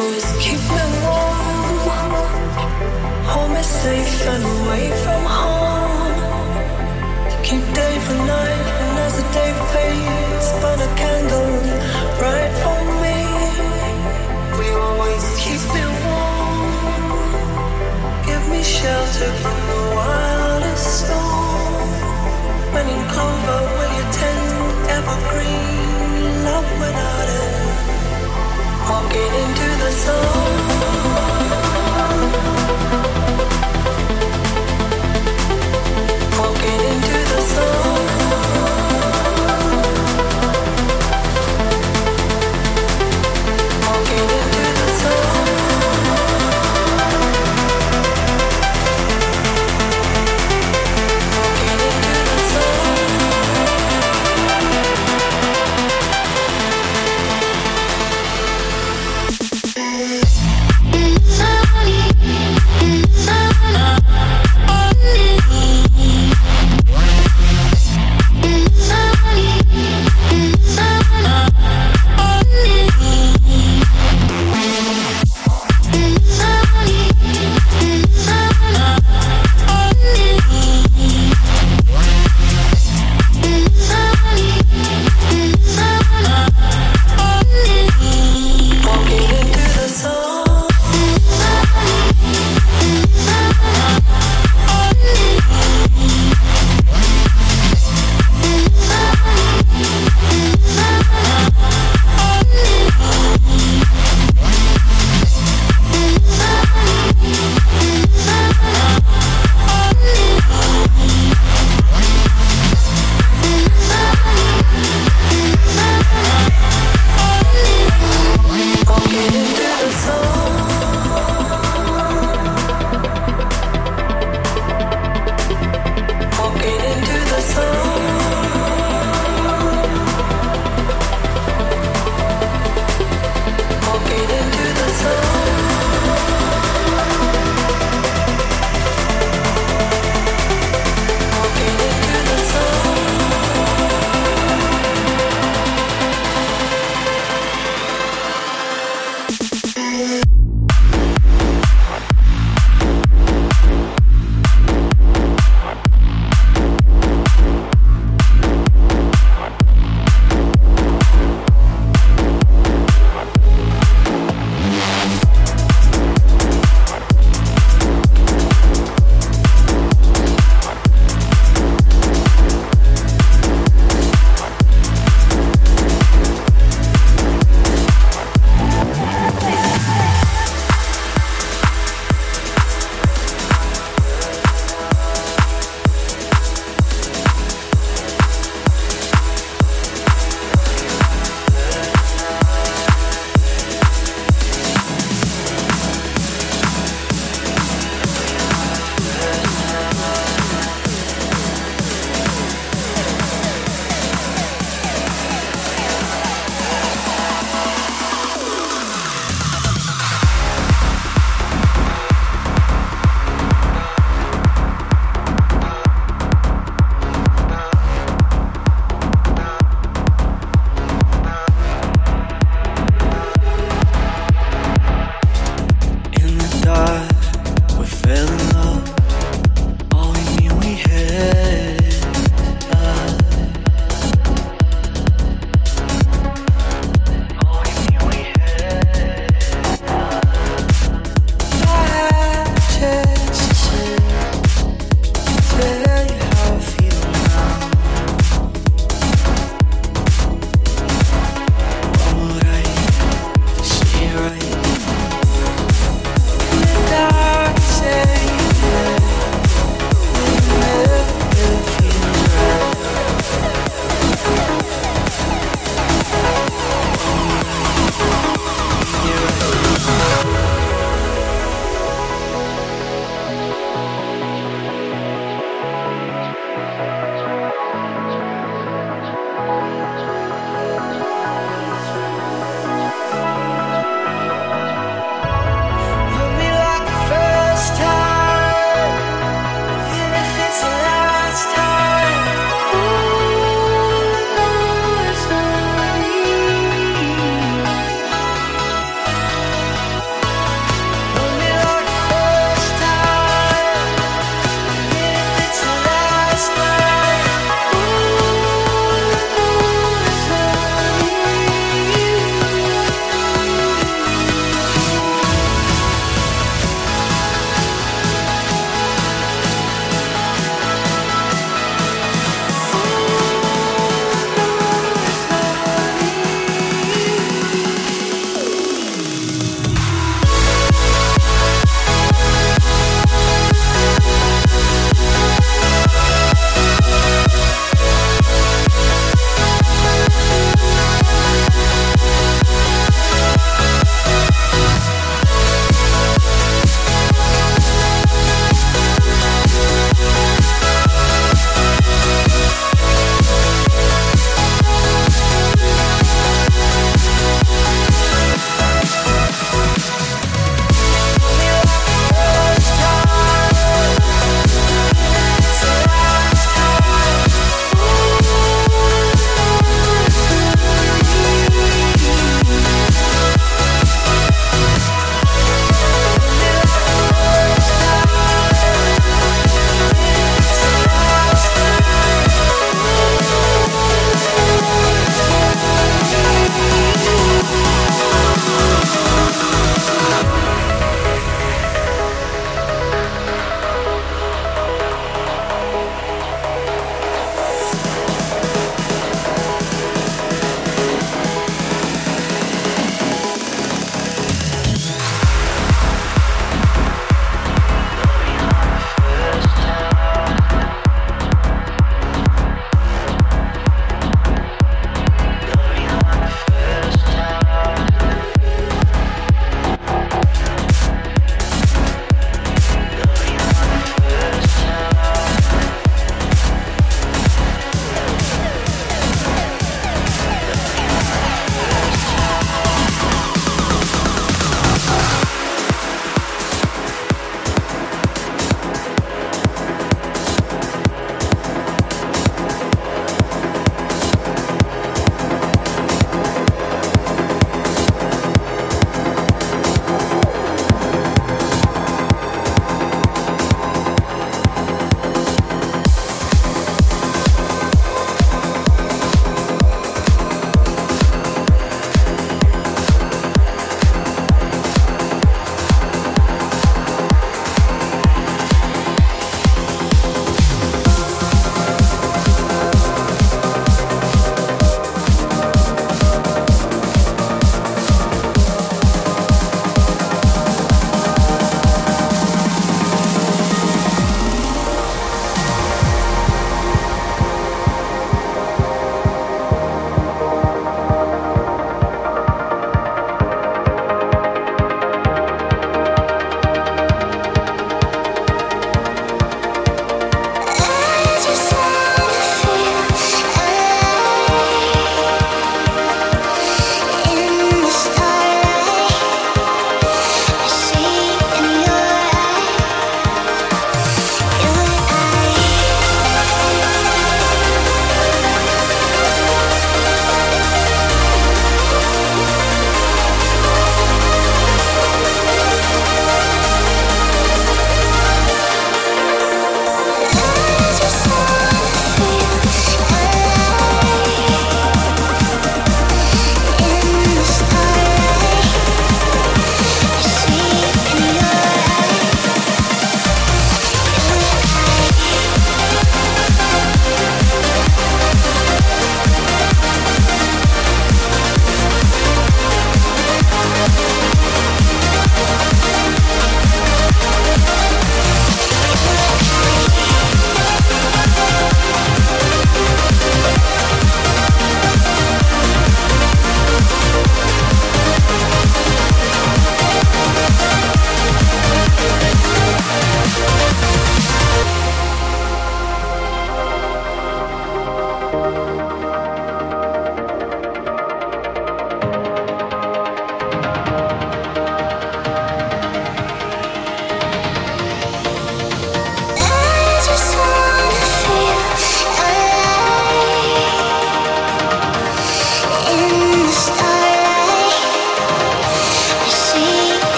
always keep me warm. Hold me safe and away from harm. Keep day for night, and as the day fades, burn a candle bright for me. Will you always keep me warm? Give me shelter from the wildest storm. When in clover will you tend evergreen love without end? Walking into the sun.